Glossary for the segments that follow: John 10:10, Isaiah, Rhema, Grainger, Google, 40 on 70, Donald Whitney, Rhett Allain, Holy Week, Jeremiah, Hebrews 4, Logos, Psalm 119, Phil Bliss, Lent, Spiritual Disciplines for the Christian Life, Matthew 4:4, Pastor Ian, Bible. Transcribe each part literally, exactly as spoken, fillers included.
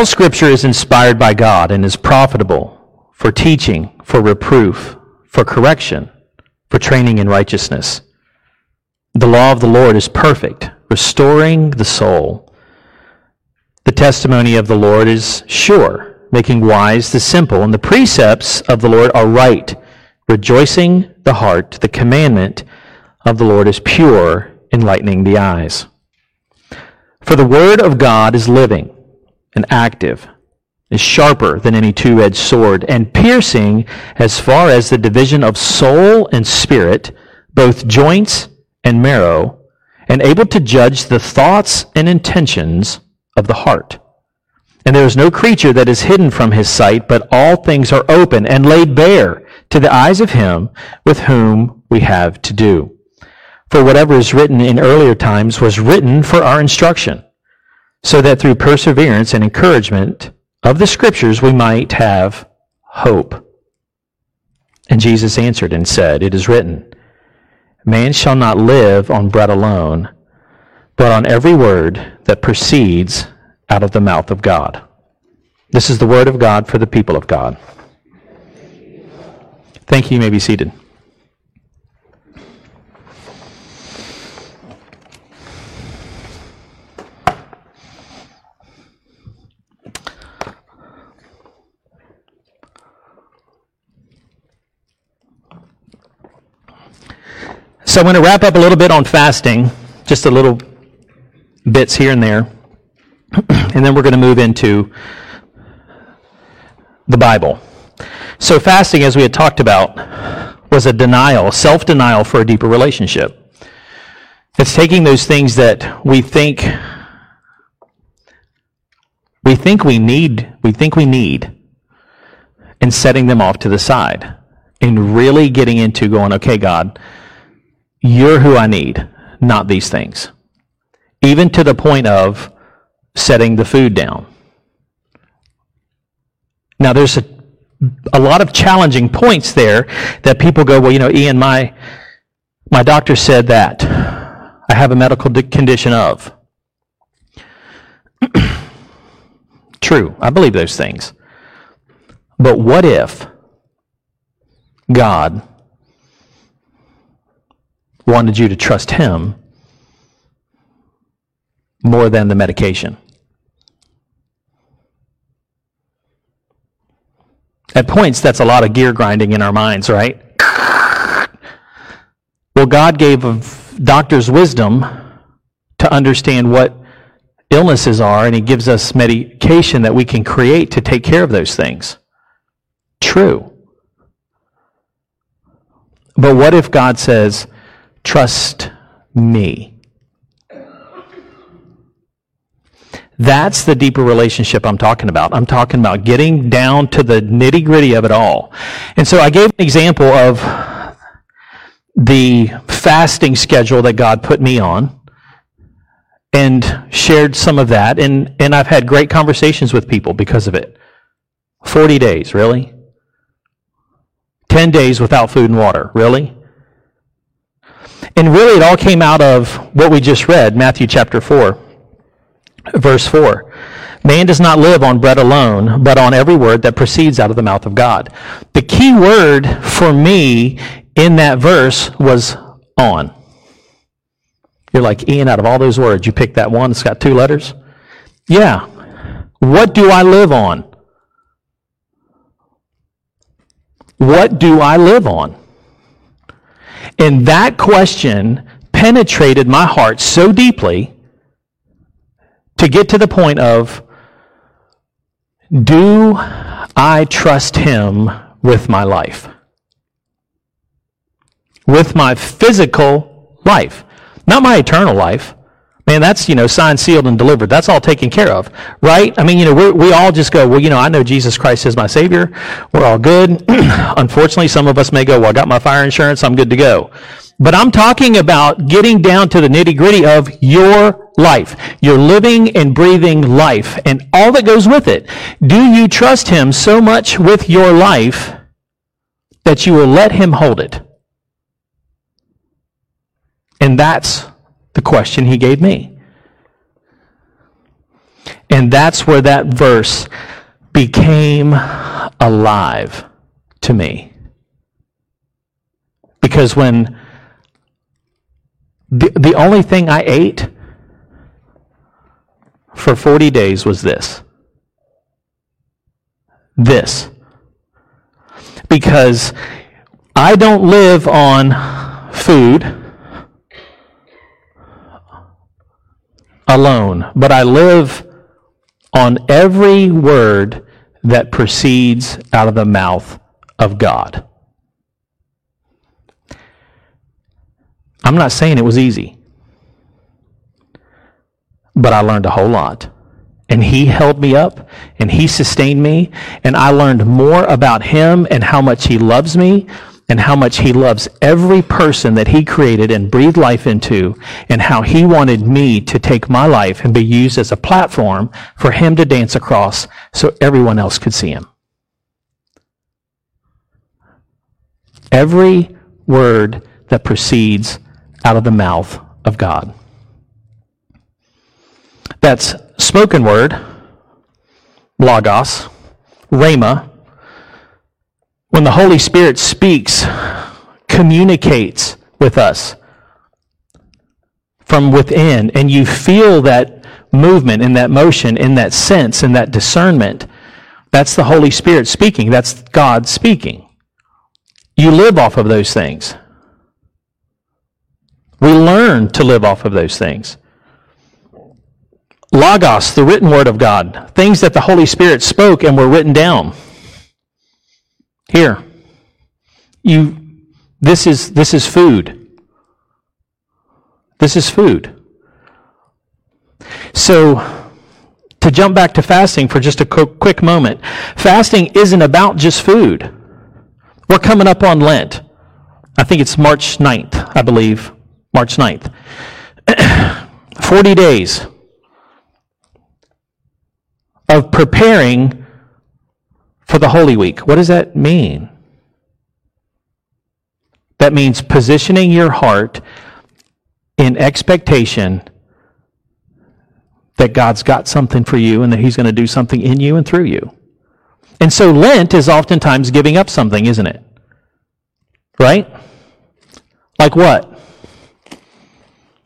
All Scripture is inspired by God and is profitable for teaching, for reproof, for correction, for training in righteousness. The law of the Lord is perfect, restoring the soul. The testimony of the Lord is sure, making wise the simple. And the precepts of the Lord are right, rejoicing the heart. The commandment of the Lord is pure, enlightening the eyes. For the word of God is living and active, is sharper than any two-edged sword, and piercing as far as the division of soul and spirit, both joints and marrow, and able to judge the thoughts and intentions of the heart. And there is no creature that is hidden from his sight, but all things are open and laid bare to the eyes of him with whom we have to do. For whatever is written in earlier times was written for our instruction, so that through perseverance and encouragement of the Scriptures we might have hope. And Jesus answered and said, "It is written, man shall not live on bread alone, but on every word that proceeds out of the mouth of God." This is the word of God for the people of God. Thank you. You may be seated. So I'm going to wrap up a little bit on fasting, just a little bits here and there, and then we're going to move into the Bible. So fasting, as we had talked about, was a denial, self-denial for a deeper relationship. It's taking those things that we think we think we need, we think we need, and setting them off to the side, and really getting into going, okay, God, you're who I need, not these things. Even to the point of setting the food down. Now, there's a, a lot of challenging points there that people go, well, you know, Ian, my, my doctor said that. I have a medical condition of. True, I believe those things. But what if God wanted you to trust him more than the medication? At points, that's a lot of gear grinding in our minds, right? Well, God gave a doctor's wisdom to understand what illnesses are, and he gives us medication that we can create to take care of those things. True. But what if God says, trust me? That's the deeper relationship I'm talking about. I'm talking about getting down to the nitty-gritty of it all. And so I gave an example of the fasting schedule that God put me on and shared some of that. And, and I've had great conversations with people because of it. forty days, really? ten days without food and water, really? And really it all came out of what we just read, Matthew chapter four, verse four. Man does not live on bread alone, but on every word that proceeds out of the mouth of God. The key word for me in that verse was on. You're like, Ian, out of all those words, you picked that one that's got two letters? Yeah. What do I live on? What do I live on? And that question penetrated my heart so deeply to get to the point of, do I trust him with my life? With my physical life. Not my eternal life. Man, that's, you know, signed, sealed, and delivered. That's all taken care of, right? I mean, you know, we we all just go, well, you know, I know Jesus Christ is my Savior. We're all good. Unfortunately, some of us may go, well, I got my fire insurance. I'm good to go. But I'm talking about getting down to the nitty-gritty of your life, your living and breathing life, and all that goes with it. Do you trust him so much with your life that you will let him hold it? And that's the question he gave me. And that's where that verse became alive to me. Because when the, the only thing I ate for forty days was this. This. Because I don't live on food alone, but I live on every word that proceeds out of the mouth of God. I'm not saying it was easy, but I learned a whole lot. And he held me up, and he sustained me, and I learned more about him and how much he loves me and how much he loves every person that he created and breathed life into, and how he wanted me to take my life and be used as a platform for him to dance across so everyone else could see him. Every word that proceeds out of the mouth of God. That's spoken word, Logos, Rhema. When the Holy Spirit speaks, communicates with us from within, and you feel that movement and that motion and that sense and that discernment, that's the Holy Spirit speaking. That's God speaking. You live off of those things. We learn to live off of those things. Logos, the written word of God, things that the Holy Spirit spoke and were written down. Here, you. This is this is food. This is food. So, to jump back to fasting for just a quick moment, fasting isn't about just food. We're coming up on Lent. I think it's March ninth, I believe. March ninth. forty days. Of preparing for the Holy Week. What does that mean? That means positioning your heart in expectation that God's got something for you and that he's going to do something in you and through you. And so Lent is oftentimes giving up something, isn't it? Right? Like what?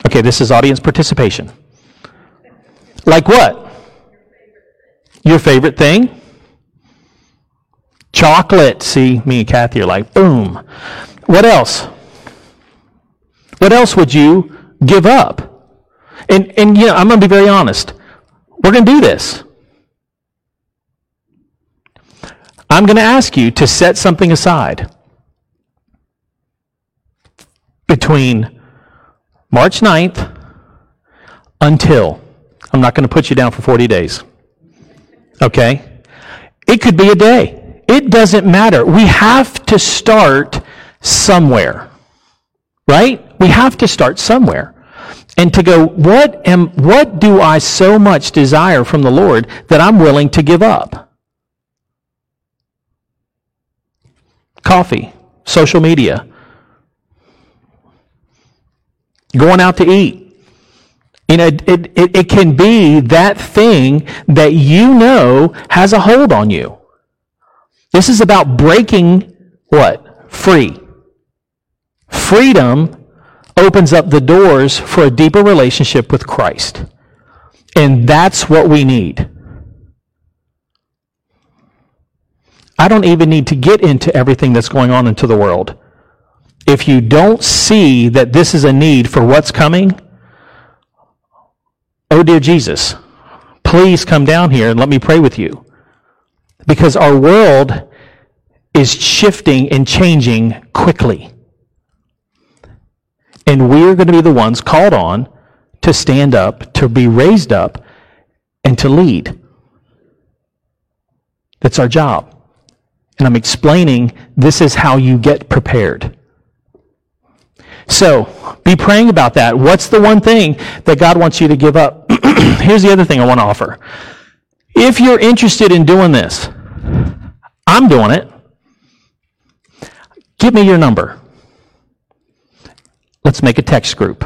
Okay, this is audience participation. Like what? Your favorite thing? Chocolate. See, me and Kathy are like, boom. What else? What else would you give up? And, and you know, I'm going to be very honest. We're going to do this. I'm going to ask you to set something aside between March ninth until. I'm not going to put you down for forty days. Okay? It could be a day. It doesn't matter. We have to start somewhere. Right? We have to start somewhere. And to go, what am what do I so much desire from the Lord that I'm willing to give up? Coffee, social media, going out to eat. You know, it, it, it can be that thing that you know has a hold on you. This is about breaking what? Free. Freedom opens up the doors for a deeper relationship with Christ. And that's what we need. I don't even need to get into everything that's going on into the world. If you don't see that this is a need for what's coming, oh, dear Jesus, please come down here and let me pray with you. Because our world is shifting and changing quickly. And we're going to be the ones called on to stand up, to be raised up, and to lead. That's our job. And I'm explaining this is how you get prepared. So, be praying about that. What's the one thing that God wants you to give up? Here's the other thing I want to offer. If you're interested in doing this, I'm doing it. Give me your number. Let's make a text group.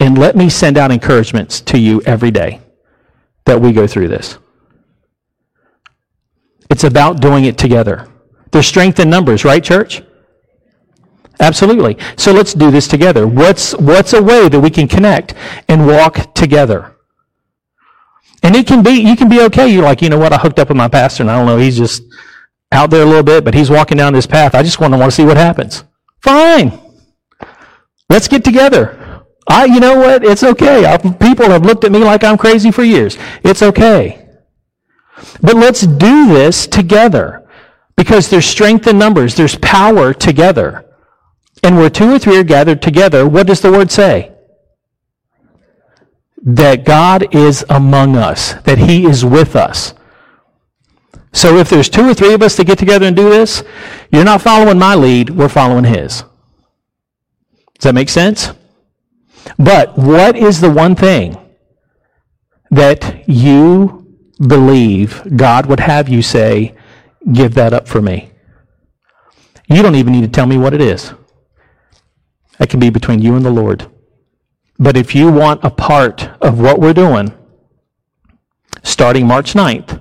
And let me send out encouragements to you every day. that we go through this. It's about doing it together. There's strength in numbers, right, church? Absolutely. So let's do this together. What's, what's a way that we can connect and walk together? And it can be, you can be okay. You're like, you know what, I hooked up with my pastor and I don't know, he's just out there a little bit, but he's walking down this path. I just want to want to see what happens. Fine. Let's get together. I, you know what, it's okay. I, people have looked at me like I'm crazy for years. It's okay. But let's do this together because there's strength in numbers. There's power together. And where two or three are gathered together, what does the word say? That God is among us, that he is with us. So if there's two or three of us that get together and do this, you're not following my lead, we're following his. Does that make sense? But what is the one thing that you believe God would have you say, give that up for me? You don't even need to tell me what it is. That can be between you and the Lord. But if you want a part of what we're doing, starting March ninth,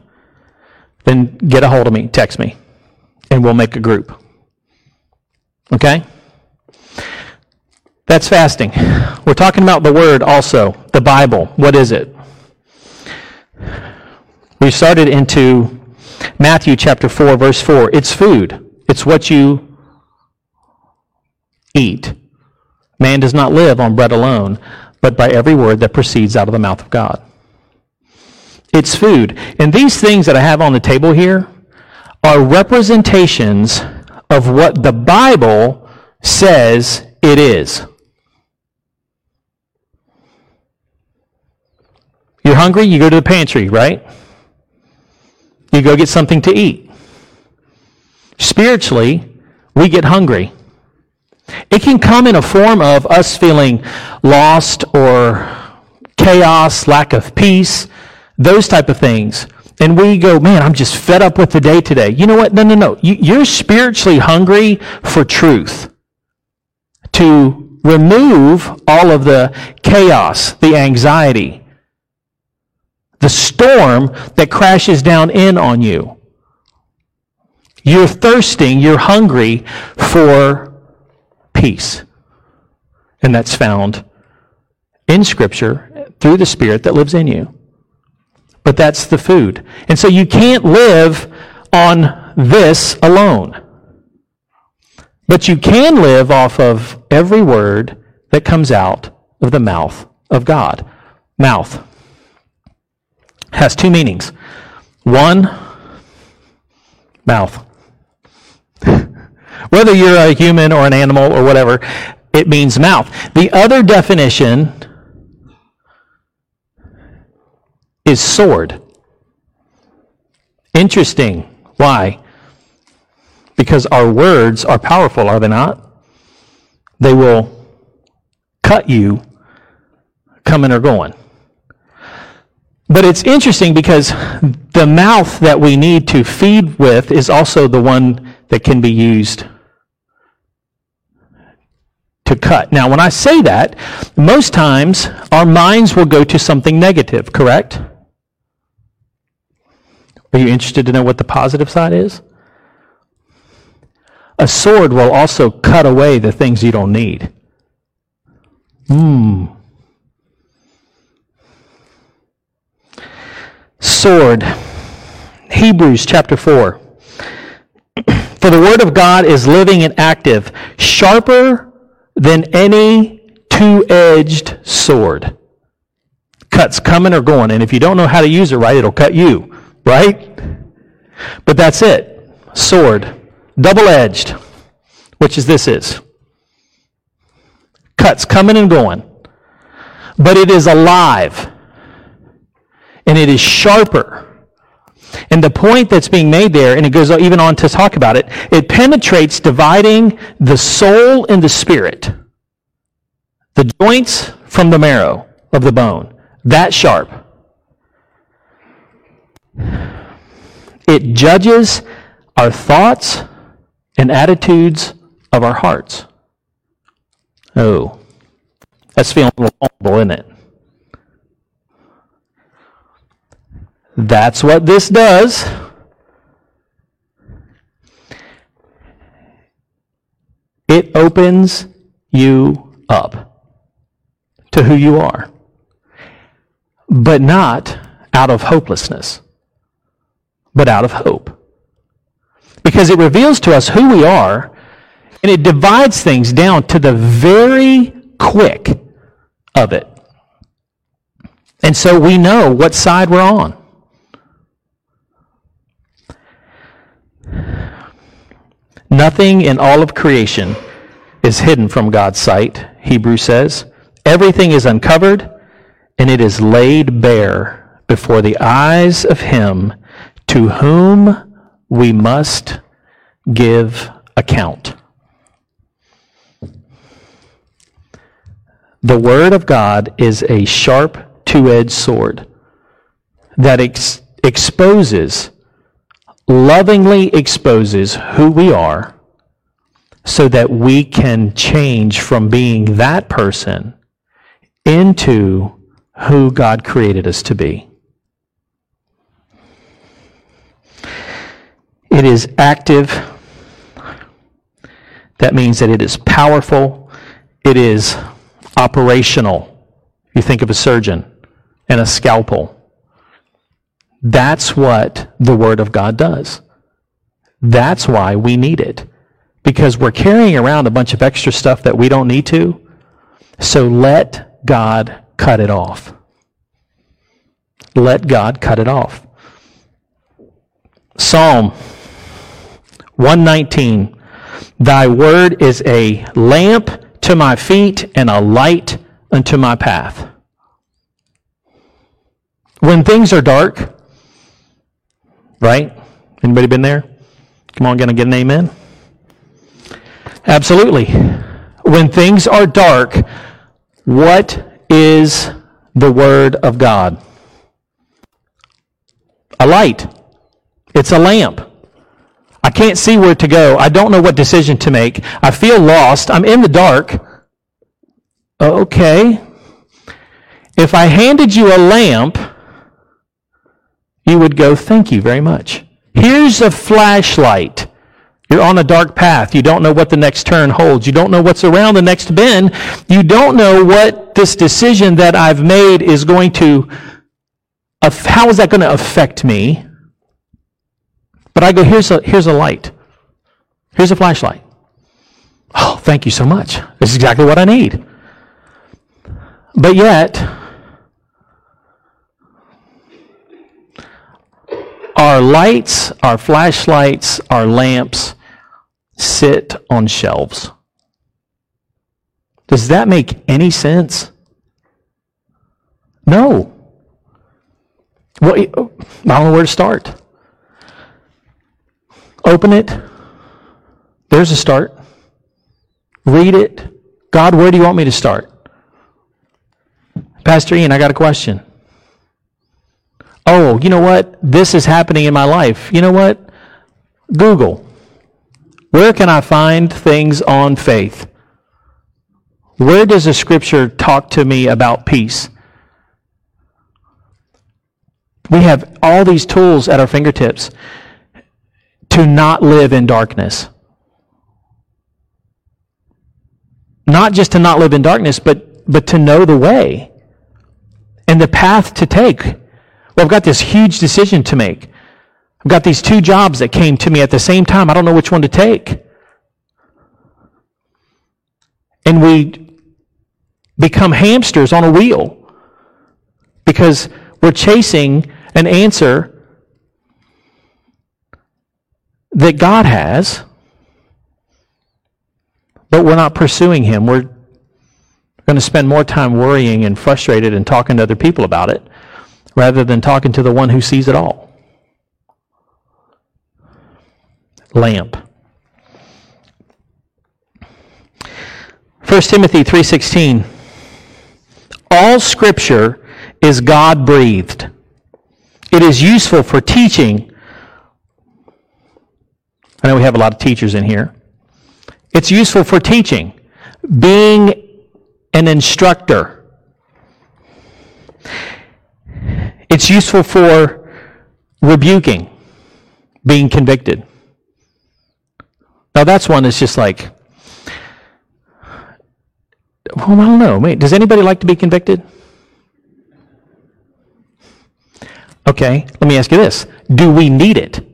then get a hold of me, text me, and we'll make a group. Okay? That's fasting. We're talking about the Word also, the Bible. What is it? We started into Matthew chapter four, verse four. It's food. It's what you eat. Man does not live on bread alone, but by every word that proceeds out of the mouth of God. It's food. And these things that I have on the table here are representations of what the Bible says it is. You're hungry, you go to the pantry, right? You go get something to eat. Spiritually, we get hungry. It can come in a form of us feeling lost or chaos, lack of peace, those type of things. And we go, man, I'm just fed up with the day today. You know what? No, no, no. You're spiritually hungry for truth. To remove all of the chaos, the anxiety, the storm that crashes down in on you. You're thirsting, you're hungry for peace. And that's found in Scripture through the Spirit that lives in you. But that's the food. And so you can't live on this alone. But you can live off of every word that comes out of the mouth of God. Mouth has two meanings. One, mouth. Whether you're a human or an animal or whatever, it means mouth. The other definition is sword. Interesting. Why? Because our words are powerful, are they not? They will cut you coming or going. But it's interesting because the mouth that we need to feed with is also the one that can be used to cut. Now, when I say that, most times our minds will go to something negative, correct? Are you interested to know what the positive side is? A sword will also cut away the things you don't need. Hmm. Sword. Hebrews chapter four. For the word of God is living and active, sharper than any two-edged sword. Cuts coming or going, and if you don't know how to use it right, it'll cut you, right? But that's it. Sword. Double-edged, which is this is. Cuts coming and going. But it is alive. And it is sharper. And the point that's being made there, and it goes even on to talk about it, it penetrates dividing the soul and the spirit. The joints from the marrow of the bone. That sharp. It judges our thoughts and attitudes of our hearts. Oh, that's feeling a little vulnerable, isn't it? That's what this does. It opens you up to who you are, but not out of hopelessness, but out of hope. Because it reveals to us who we are, and it divides things down to the very quick of it. And so we know what side we're on. Nothing in all of creation is hidden from God's sight, Hebrews says. Everything is uncovered, and it is laid bare before the eyes of Him to whom we must give account. The Word of God is a sharp, two-edged sword that ex- exposes lovingly exposes who we are so that we can change from being that person into who God created us to be. It is active. That means that it is powerful. It is operational. You think of a surgeon and a scalpel. That's what the Word of God does. That's why we need it. Because we're carrying around a bunch of extra stuff that we don't need to. So let God cut it off. Let God cut it off. Psalm one nineteen. Thy word is a lamp to my feet and a light unto my path. When things are dark, right? Anybody been there? Come on, gonna get an amen? Absolutely. When things are dark, what is the Word of God? A light. It's a lamp. I can't see where to go. I don't know what decision to make. I feel lost. I'm in the dark. Okay. If I handed you a lamp, you would go, thank you very much. Here's a flashlight. You're on a dark path. You don't know what the next turn holds. You don't know what's around the next bend. You don't know what this decision that I've made is going to, how is that going to affect me? But I go, here's a, here's a light. Here's a flashlight. Oh, thank you so much. This is exactly what I need. But yet, our lights, our flashlights, our lamps sit on shelves. Does that make any sense? No. Well, I don't know where to start. Open it. There's a start. Read it. God, where do you want me to start? Pastor Ian, I got a question. Oh, you know what? This is happening in my life. You know what? Google. Where can I find things on faith? Where does the Scripture talk to me about peace? We have all these tools at our fingertips to not live in darkness. Not just to not live in darkness, but, but to know the way and the path to take. Well, I've got this huge decision to make. I've got these two jobs that came to me at the same time. I don't know which one to take. And we become hamsters on a wheel because we're chasing an answer that God has, but we're not pursuing Him. We're going to spend more time worrying and frustrated and talking to other people about it, rather than talking to the one who sees it all. Lamp. First Timothy three sixteen. All Scripture is God-breathed. It is useful for teaching. I know we have a lot of teachers in here. It's useful for teaching, being an instructor. It's useful for rebuking, being convicted. Now that's one that's just like, well, I don't know. Wait, does anybody like to be convicted? Okay, let me ask you this. Do we need it?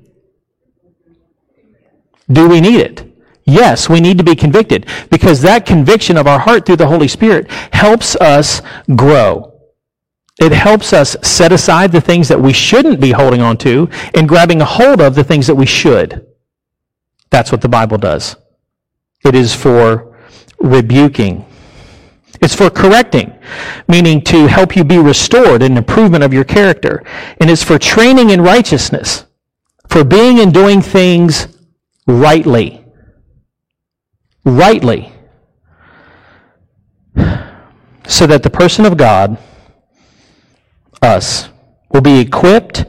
Do we need it? Yes, we need to be convicted, because that conviction of our heart through the Holy Spirit helps us grow. It helps us set aside the things that we shouldn't be holding on to and grabbing a hold of the things that we should. That's what the Bible does. It is for rebuking. It's for correcting, meaning to help you be restored in improvement of your character. And it's for training in righteousness, for being and doing things rightly. Rightly. So that the person of God, us, will be equipped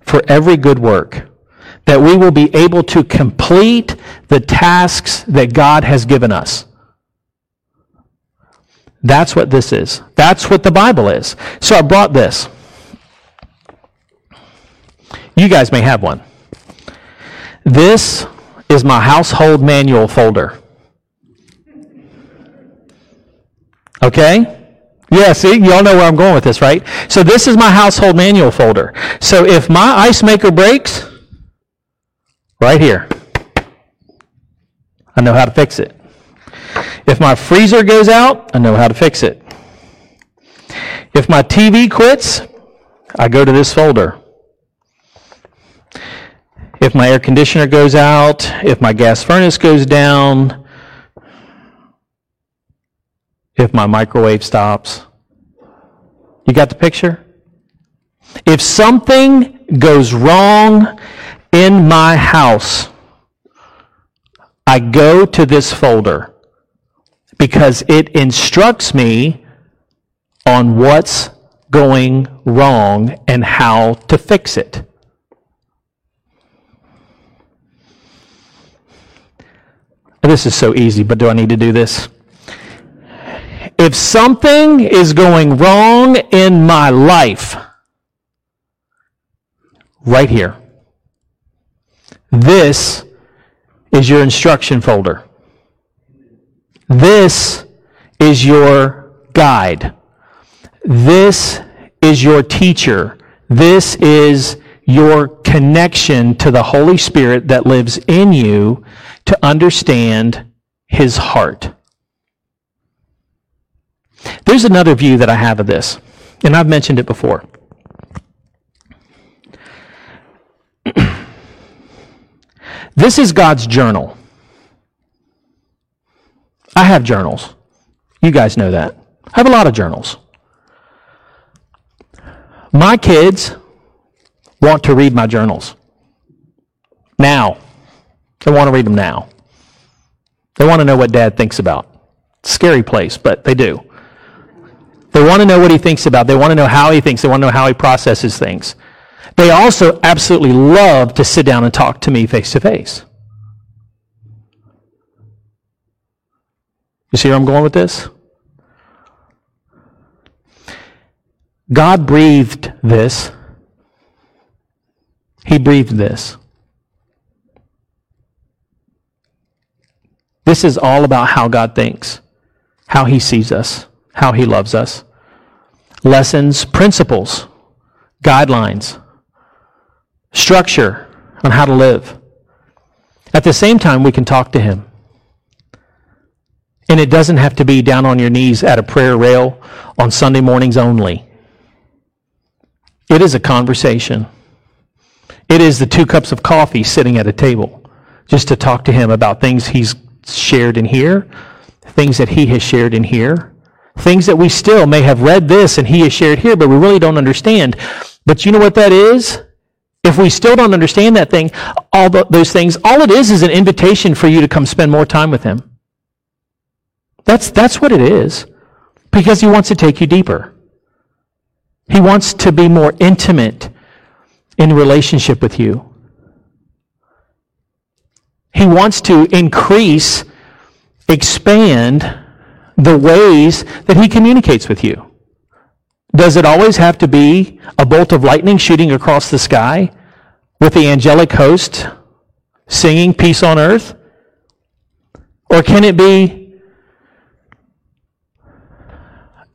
for every good work, that we will be able to complete the tasks that God has given us. That's what this is. That's what the Bible is. So I brought this. You guys may have one. This is my household manual folder. Okay? Yeah, see, y'all know where I'm going with this, right? So this is my household manual folder. So if my ice maker breaks, right here, I know how to fix it. If my freezer goes out, I know how to fix it. If my T V quits, I go to this folder. If my air conditioner goes out, if my gas furnace goes down, if my microwave stops. You got the picture? If something goes wrong in my house, I go to this folder because it instructs me on what's going wrong and how to fix it. This is so easy, but do I need to do this? If something is going wrong in my life, right here, this is your instruction folder. This is your guide. This is your teacher. This is your connection to the Holy Spirit that lives in you to understand His heart. There's another view that I have of this, and I've mentioned it before. This is God's journal. I have journals. You guys know that. I have a lot of journals. My kids want to read my journals. Now. They want to read them now. They want to know what Dad thinks about. Scary place, but they do. They want to know what he thinks about. They want to know how he thinks. They want to know how he processes things. They also absolutely love to sit down and talk to me face to face. You see where I'm going with this? God breathed this. He breathed this. This is all about how God thinks, how He sees us, how He loves us. Lessons, principles, guidelines, structure on how to live. At the same time, we can talk to Him. And it doesn't have to be down on your knees at a prayer rail on Sunday mornings only. It is a conversation. It is the two cups of coffee sitting at a table just to talk to Him about things He's shared in here, things that He has shared in here, things that we still may have read this and He has shared here, but we really don't understand. But you know what that is? If we still don't understand that thing, all those things, all it is is an invitation for you to come spend more time with Him. That's, that's what it is, because He wants to take you deeper. He wants to be more intimate in relationship with you. He wants to increase, expand the ways that He communicates with you. Does it always have to be a bolt of lightning shooting across the sky with the angelic host singing peace on earth? Or can it be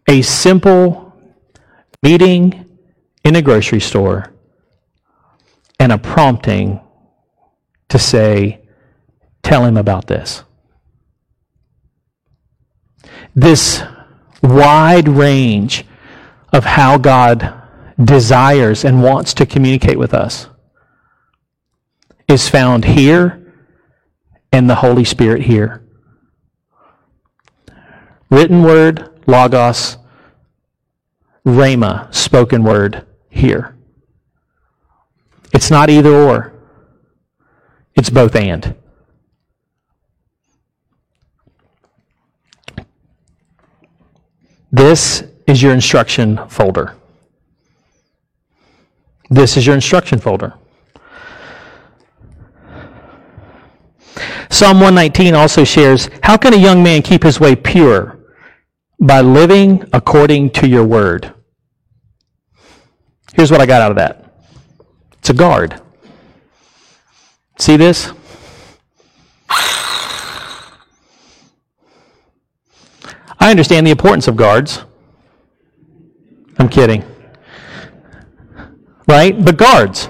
a simple meeting in a grocery store and a prompting to say, tell him about this? This wide range of how God desires and wants to communicate with us is found here and the Holy Spirit here. Written word, Logos, Rhema, spoken word, here. It's not either or. It's both and. This is your instruction folder. This is your instruction folder. Psalm one nineteen also shares, how can a young man keep his way pure? By living according to your word. Here's what I got out of that. It's a guard. See this? I understand the importance of guards. I'm kidding. Right? But guards.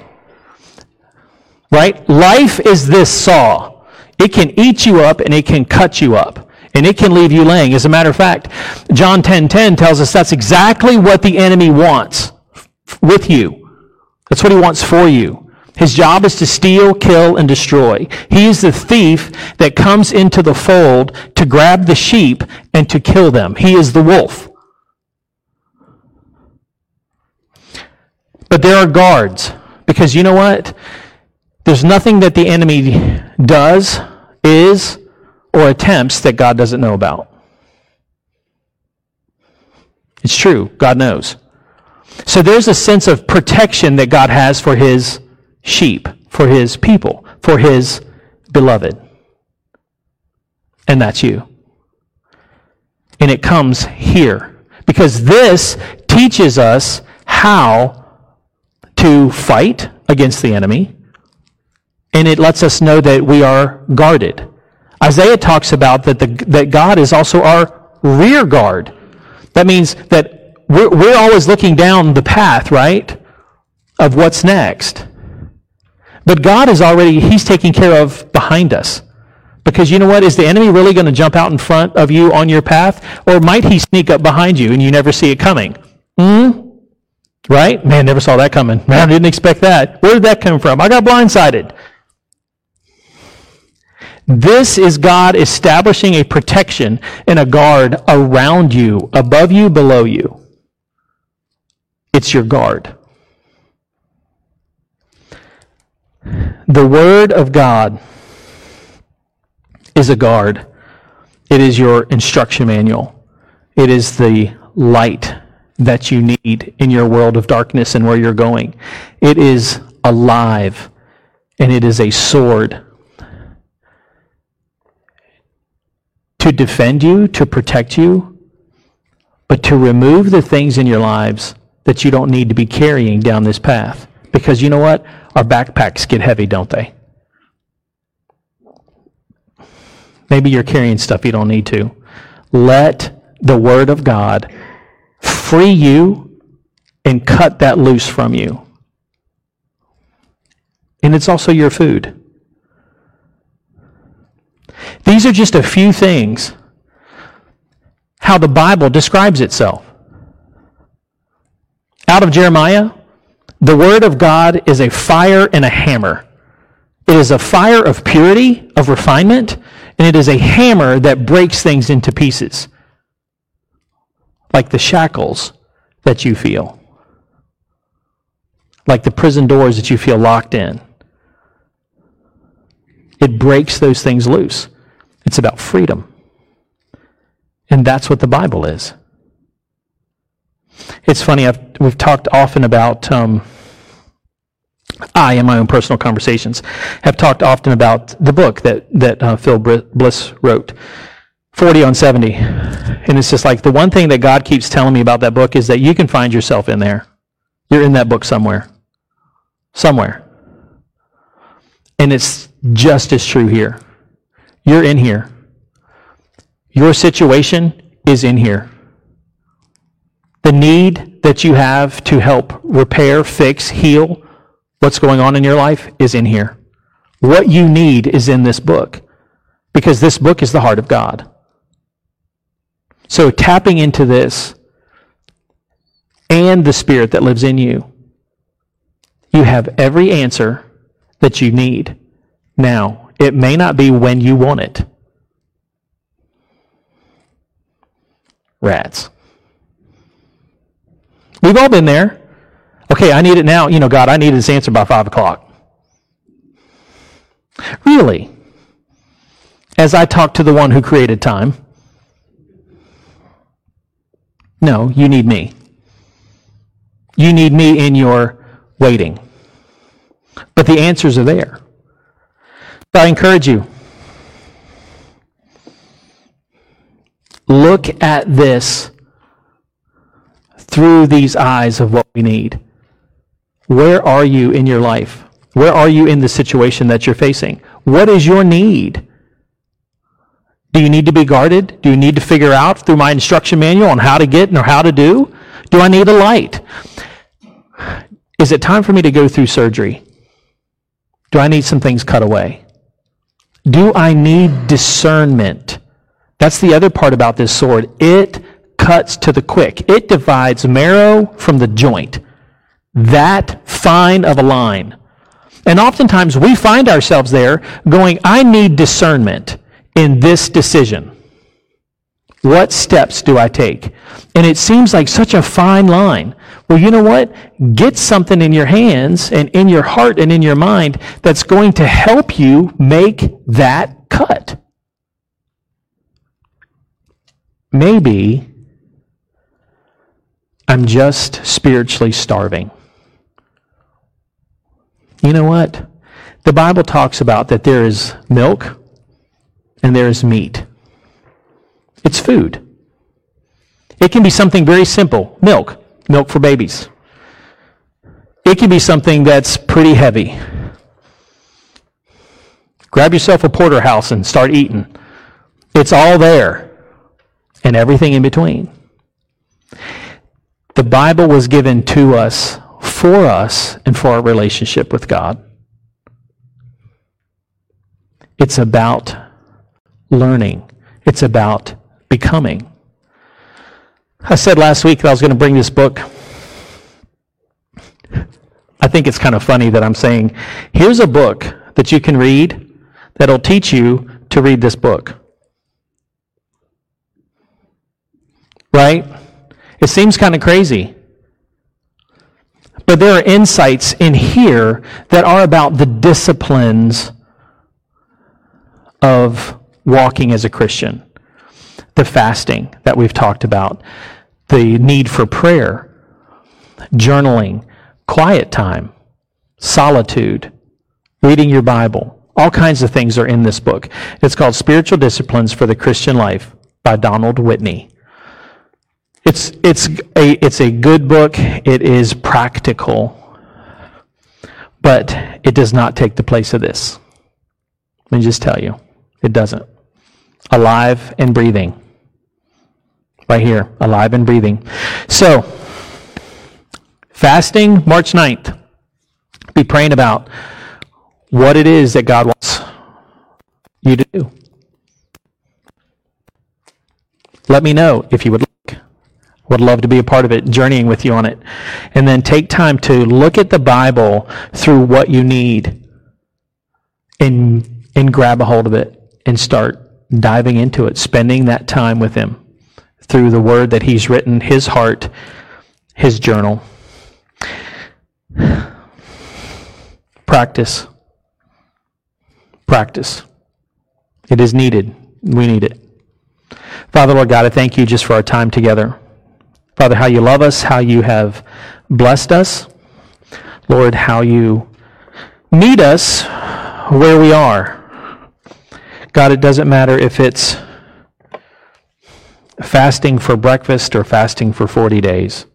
Right? Life is this saw. It can eat you up and it can cut you up. And it can leave you laying. As a matter of fact, John ten ten tells us that's exactly what the enemy wants with you. That's what he wants for you. His job is to steal, kill, and destroy. He is the thief that comes into the fold to grab the sheep and to kill them. He is the wolf. But there are guards. Because you know what? There's nothing that the enemy does, is, or attempts that God doesn't know about. It's true. God knows. So there's a sense of protection that God has for his sheep, for his people, for his beloved. And that's you. And it comes here. Because this teaches us how to fight against the enemy. And it lets us know that we are guarded. Isaiah talks about that the, that God is also our rear guard. That means that we're, we're always looking down the path, right, of what's next. But God is already, he's taking care of behind us. Because you know what? Is the enemy really going to jump out in front of you on your path? Or might he sneak up behind you and you never see it coming? Hmm? Right? Man, never saw that coming. Man, I didn't expect that. Where did that come from? I got blindsided. This is God establishing a protection and a guard around you, above you, below you. It's your guard. The Word of God is a guard. It is your instruction manual. It is the light that you need in your world of darkness and where you're going. It is alive, and it is a sword to defend you, to protect you, but to remove the things in your lives that you don't need to be carrying down this path. Because you know what? Our backpacks get heavy, don't they? Maybe you're carrying stuff you don't need to. Let the Word of God free you and cut that loose from you. And it's also your food. These are just a few things how the Bible describes itself. Out of Jeremiah, the Word of God is a fire and a hammer. It is a fire of purity, of refinement, and it is a hammer that breaks things into pieces, like the shackles that you feel, like the prison doors that you feel locked in. It breaks those things loose. It's about freedom. And that's what the Bible is. It's funny, I've, we've talked often about, um, I, in my own personal conversations, have talked often about the book that, that uh, Phil Bliss wrote, forty on seventy. And it's just like the one thing that God keeps telling me about that book is that you can find yourself in there. You're in that book somewhere. Somewhere. And it's just as true here. You're in here. Your situation is in here. The need that you have to help repair, fix, heal what's going on in your life is in here. What you need is in this book, because this book is the heart of God. So tapping into this and the Spirit that lives in you, you have every answer that you need. Now, it may not be when you want it. Rats. We've all been there. Okay, I need it now. You know, God, I needed this answer by five o'clock. Really? As I talk to the one who created time. No, you need me. You need me in your waiting. But the answers are there. So I encourage you. Look at this through these eyes of what we need. Where are you in your life? Where are you in the situation that you're facing? What is your need? Do you need to be guarded? Do you need to figure out through my instruction manual on how to get or how to do? Do I need a light? Is it time for me to go through surgery? Do I need some things cut away? Do I need discernment? That's the other part about this sword. It cuts to the quick. It divides marrow from the joint. That fine of a line. And oftentimes we find ourselves there going, I need discernment in this decision. What steps do I take? And it seems like such a fine line. Well, you know what? Get something in your hands and in your heart and in your mind that's going to help you make that cut. Maybe I'm just spiritually starving. You know what? The Bible talks about that there is milk and there is meat. It's food. It can be something very simple. Milk. Milk for babies. It can be something that's pretty heavy. Grab yourself a porterhouse and start eating. It's all there. And everything in between. The Bible was given to us, for us, and for our relationship with God. It's about learning. It's about becoming. I said last week that I was going to bring this book. I think it's kind of funny that I'm saying, here's a book that you can read that'll teach you to read this book. Right? It seems kind of crazy. But there are insights in here that are about the disciplines of walking as a Christian. The fasting that we've talked about. The need for prayer. Journaling. Quiet time. Solitude. Reading your Bible. All kinds of things are in this book. It's called Spiritual Disciplines for the Christian Life by Donald Whitney. It's it's a it's a good book. It is practical, but it does not take the place of this. Let me just tell you, it doesn't. Alive and breathing, right here, alive and breathing. So, fasting, March ninth. Be praying about what it is that God wants you to do. Let me know if you would. Would love to be a part of it, journeying with you on it. And then take time to look at the Bible through what you need and, and grab a hold of it and start diving into it, spending that time with Him through the Word that He's written, His heart, His journal. Practice. Practice. It is needed. We need it. Father, Lord God, I thank You just for our time together. Father, how You love us, how You have blessed us. Lord, how You meet us where we are. God, it doesn't matter if it's fasting for breakfast or fasting for forty days.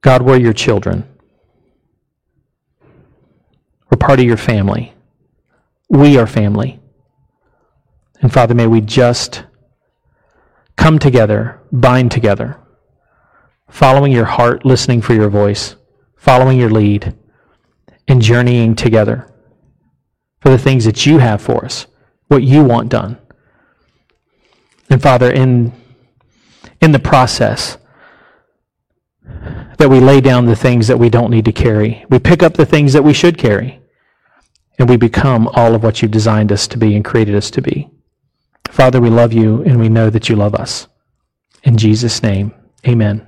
God, we're your children. We're part of your family. We are family. And Father, may we just come together, bind together, following your heart, listening for your voice, following your lead, and journeying together for the things that you have for us, what you want done. And Father, in, in the process, that we lay down the things that we don't need to carry. We pick up the things that we should carry, and we become all of what you designed us to be and created us to be. Father, we love you, and we know that you love us. In Jesus' name, amen.